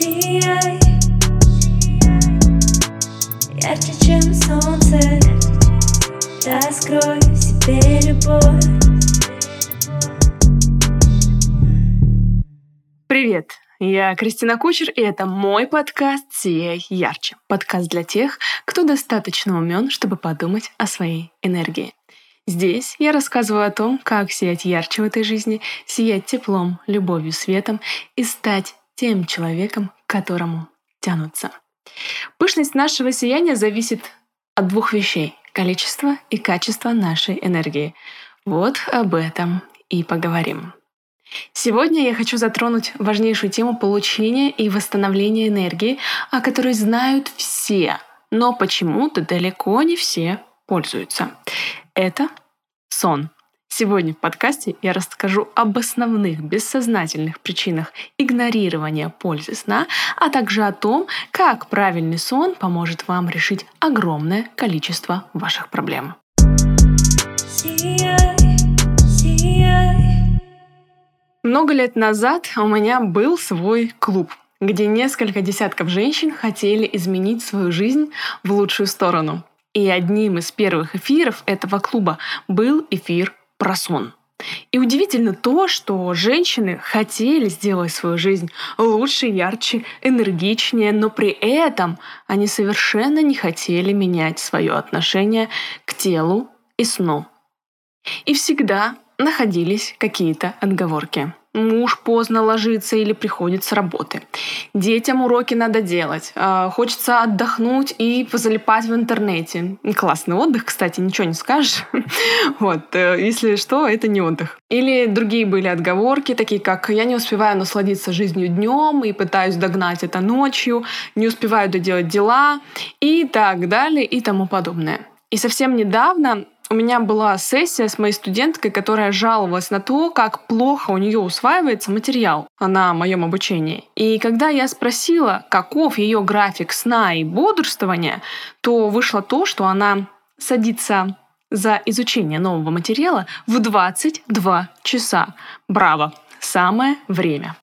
сияй, ярче, чем солнце. Раскрой в себе любовь. Привет, я Кристина Кучер, и это мой подкаст «Сияй ярче». Подкаст для тех, кто достаточно умен, чтобы подумать о своей энергии. Здесь я рассказываю о том, как сиять ярче в этой жизни, сиять теплом, любовью, светом и стать тем человеком, к которому тянутся. Пышность нашего сияния зависит от двух вещей — количества и качества нашей энергии. Вот об этом и поговорим. Сегодня я хочу затронуть важнейшую тему получения и восстановления энергии, о которой знают все, но почему-то далеко не все пользуются. Это сон. Сегодня в подкасте я расскажу об основных бессознательных причинах игнорирования пользы сна, а также о том, как правильный сон поможет вам решить огромное количество ваших проблем. Много лет назад у меня был свой клуб, где несколько десятков женщин хотели изменить свою жизнь в лучшую сторону. И одним из первых эфиров этого клуба был эфир про сон. И удивительно то, что женщины хотели сделать свою жизнь лучше, ярче, энергичнее, но при этом они совершенно не хотели менять свое отношение к телу и сну. И всегда находились какие-то отговорки. Муж поздно ложится или приходит с работы. Детям уроки надо делать. Хочется отдохнуть и позалипать в интернете. Классный отдых, кстати, ничего не скажешь. Вот, если что, это не отдых. Или другие были отговорки, такие как «я не успеваю насладиться жизнью днем и пытаюсь догнать это ночью», «не успеваю доделать дела» и так далее и тому подобное. И совсем недавно у меня была сессия с моей студенткой, которая жаловалась на то, как плохо у нее усваивается материал на моем обучении. И когда я спросила, каков ее график сна и бодрствования, то вышло то, что она садится за изучение нового материала в 22 часа. Браво! Самое время.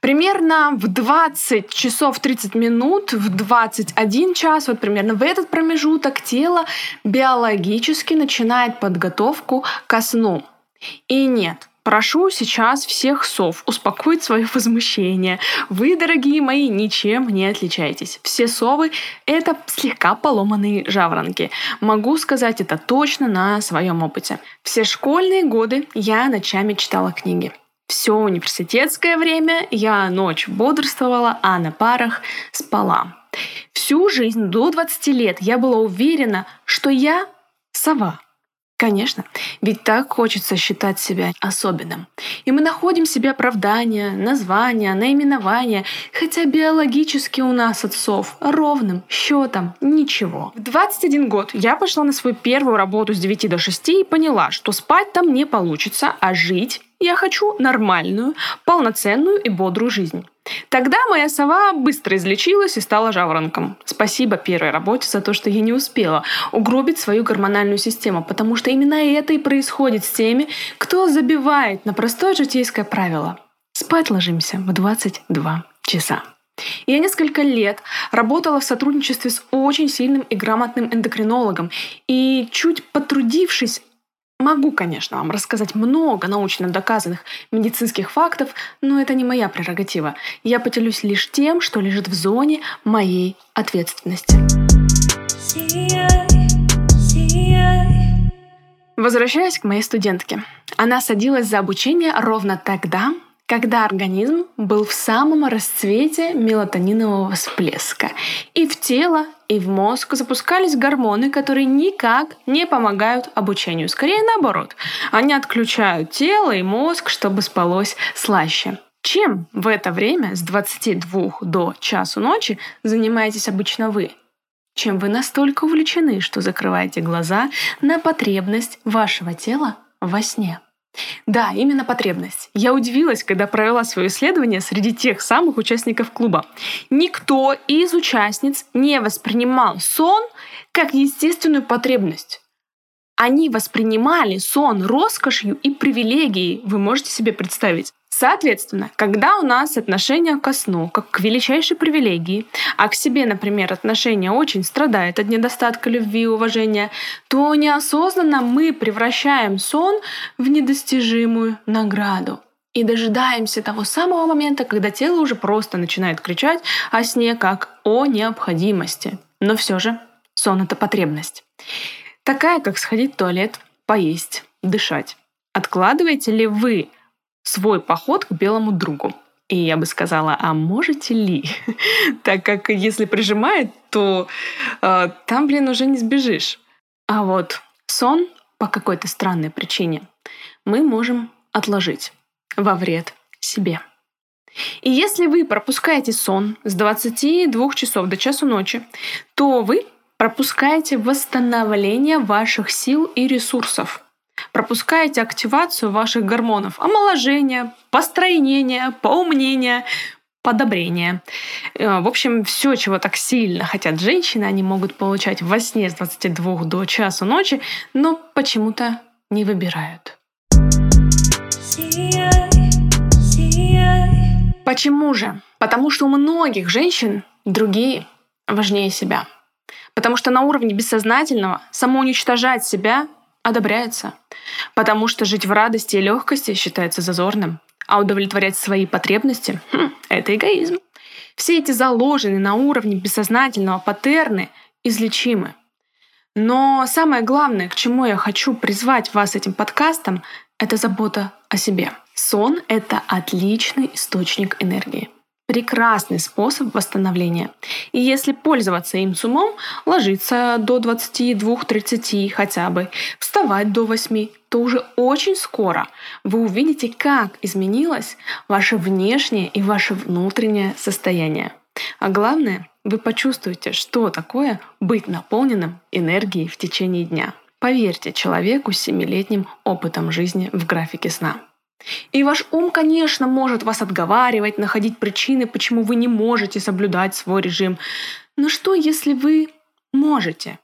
Примерно в 20 часов 30 минут, в 21 час, вот примерно в этот промежуток тело биологически начинает подготовку ко сну. И нет, прошу сейчас всех сов успокоить свое возмущение. Вы, дорогие мои, ничем не отличаетесь. Все совы — это слегка поломанные жаворонки. Могу сказать это точно на своем опыте. Все школьные годы я ночами читала книги. Все университетское время я ночь бодрствовала, а на парах спала. Всю жизнь до 20 лет я была уверена, что я сова. Конечно, ведь так хочется считать себя особенным. И мы находим себе оправдания, названия, наименования, хотя биологически у нас от сов ровным счетом ничего. В 21 год я пошла на свою первую работу с 9 до 6 и поняла, что спать там не получится, а жить я хочу нормальную, полноценную и бодрую жизнь. Тогда моя сова быстро излечилась и стала жаворонком. Спасибо первой работе за то, что я не успела угробить свою гормональную систему, потому что именно это и происходит с теми, кто забивает на простое житейское правило. Спать ложимся в 22 часа. Я несколько лет работала в сотрудничестве с очень сильным и грамотным эндокринологом, и чуть потрудившись, могу, конечно, вам рассказать много научно доказанных медицинских фактов, но это не моя прерогатива. Я поделюсь лишь тем, что лежит в зоне моей ответственности. Возвращаясь к моей студентке. Она садилась за обучение ровно тогда, когда организм был в самом расцвете мелатонинового всплеска. И в тело, и в мозг запускались гормоны, которые никак не помогают обучению. Скорее наоборот, они отключают тело и мозг, чтобы спалось слаще. Чем в это время с 22 до часу ночи занимаетесь обычно вы? Чем вы настолько увлечены, что закрываете глаза на потребность вашего тела во сне? Да, именно потребность. Я удивилась, когда провела свое исследование среди тех самых участников клуба. Никто из участниц не воспринимал сон как естественную потребность. Они воспринимали сон роскошью и привилегией, вы можете себе представить. Соответственно, когда у нас отношение ко сну как к величайшей привилегии, а к себе, например, отношение очень страдает от недостатка любви и уважения, то неосознанно мы превращаем сон в недостижимую награду. И дожидаемся того самого момента, когда тело уже просто начинает кричать о сне как о необходимости. Но все же сон — это потребность. Такая, как сходить в туалет, поесть, дышать. Откладываете ли вы свой поход к белому другу? И я бы сказала, а можете ли? Так как если прижимает, то там, уже не сбежишь. А вот сон по какой-то странной причине мы можем отложить во вред себе. И если вы пропускаете сон с 22 часов до часу ночи, то вы пропускаете восстановление ваших сил и ресурсов. Пропускаете активацию ваших гормонов омоложения, постройнения, поумнения, подобрения. В общем, все, чего так сильно хотят женщины, они могут получать во сне с 22 до часу ночи, но почему-то не выбирают. Почему же? Потому что у многих женщин другие важнее себя. Потому что на уровне бессознательного самоуничтожать себя одобряется. Потому что жить в радости и легкости считается зазорным, а удовлетворять свои потребности — это эгоизм. Все эти заложенные на уровне бессознательного паттерны излечимы. Но самое главное, к чему я хочу призвать вас этим подкастом, это забота о себе. Сон — это отличный источник энергии. Прекрасный способ восстановления. И если пользоваться им с умом, ложиться до 22-30 хотя бы, вставать до 8, то уже очень скоро вы увидите, как изменилось ваше внешнее и ваше внутреннее состояние. А главное, вы почувствуете, что такое быть наполненным энергией в течение дня. Поверьте человеку с 7-летним опытом жизни в графике сна. И ваш ум, конечно, может вас отговаривать, находить причины, почему вы не можете соблюдать свой режим. Но что, если вы можете?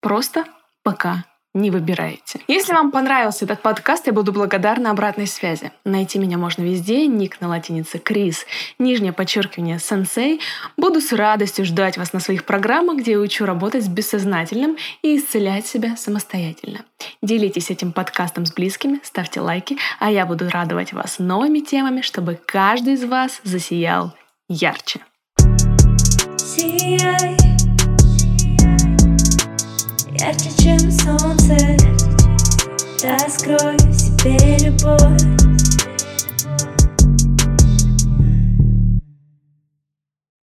Просто пока не выбираете. Если вам понравился этот подкаст, я буду благодарна обратной связи. Найти меня можно везде. Ник на латинице Крис, _ сенсей. Буду с радостью ждать вас на своих программах, где я учу работать с бессознательным и исцелять себя самостоятельно. Делитесь этим подкастом с близкими, ставьте лайки, а я буду радовать вас новыми темами, чтобы каждый из вас засиял ярче. Сияй ярче, чем солнце, раскрой в себе любовь.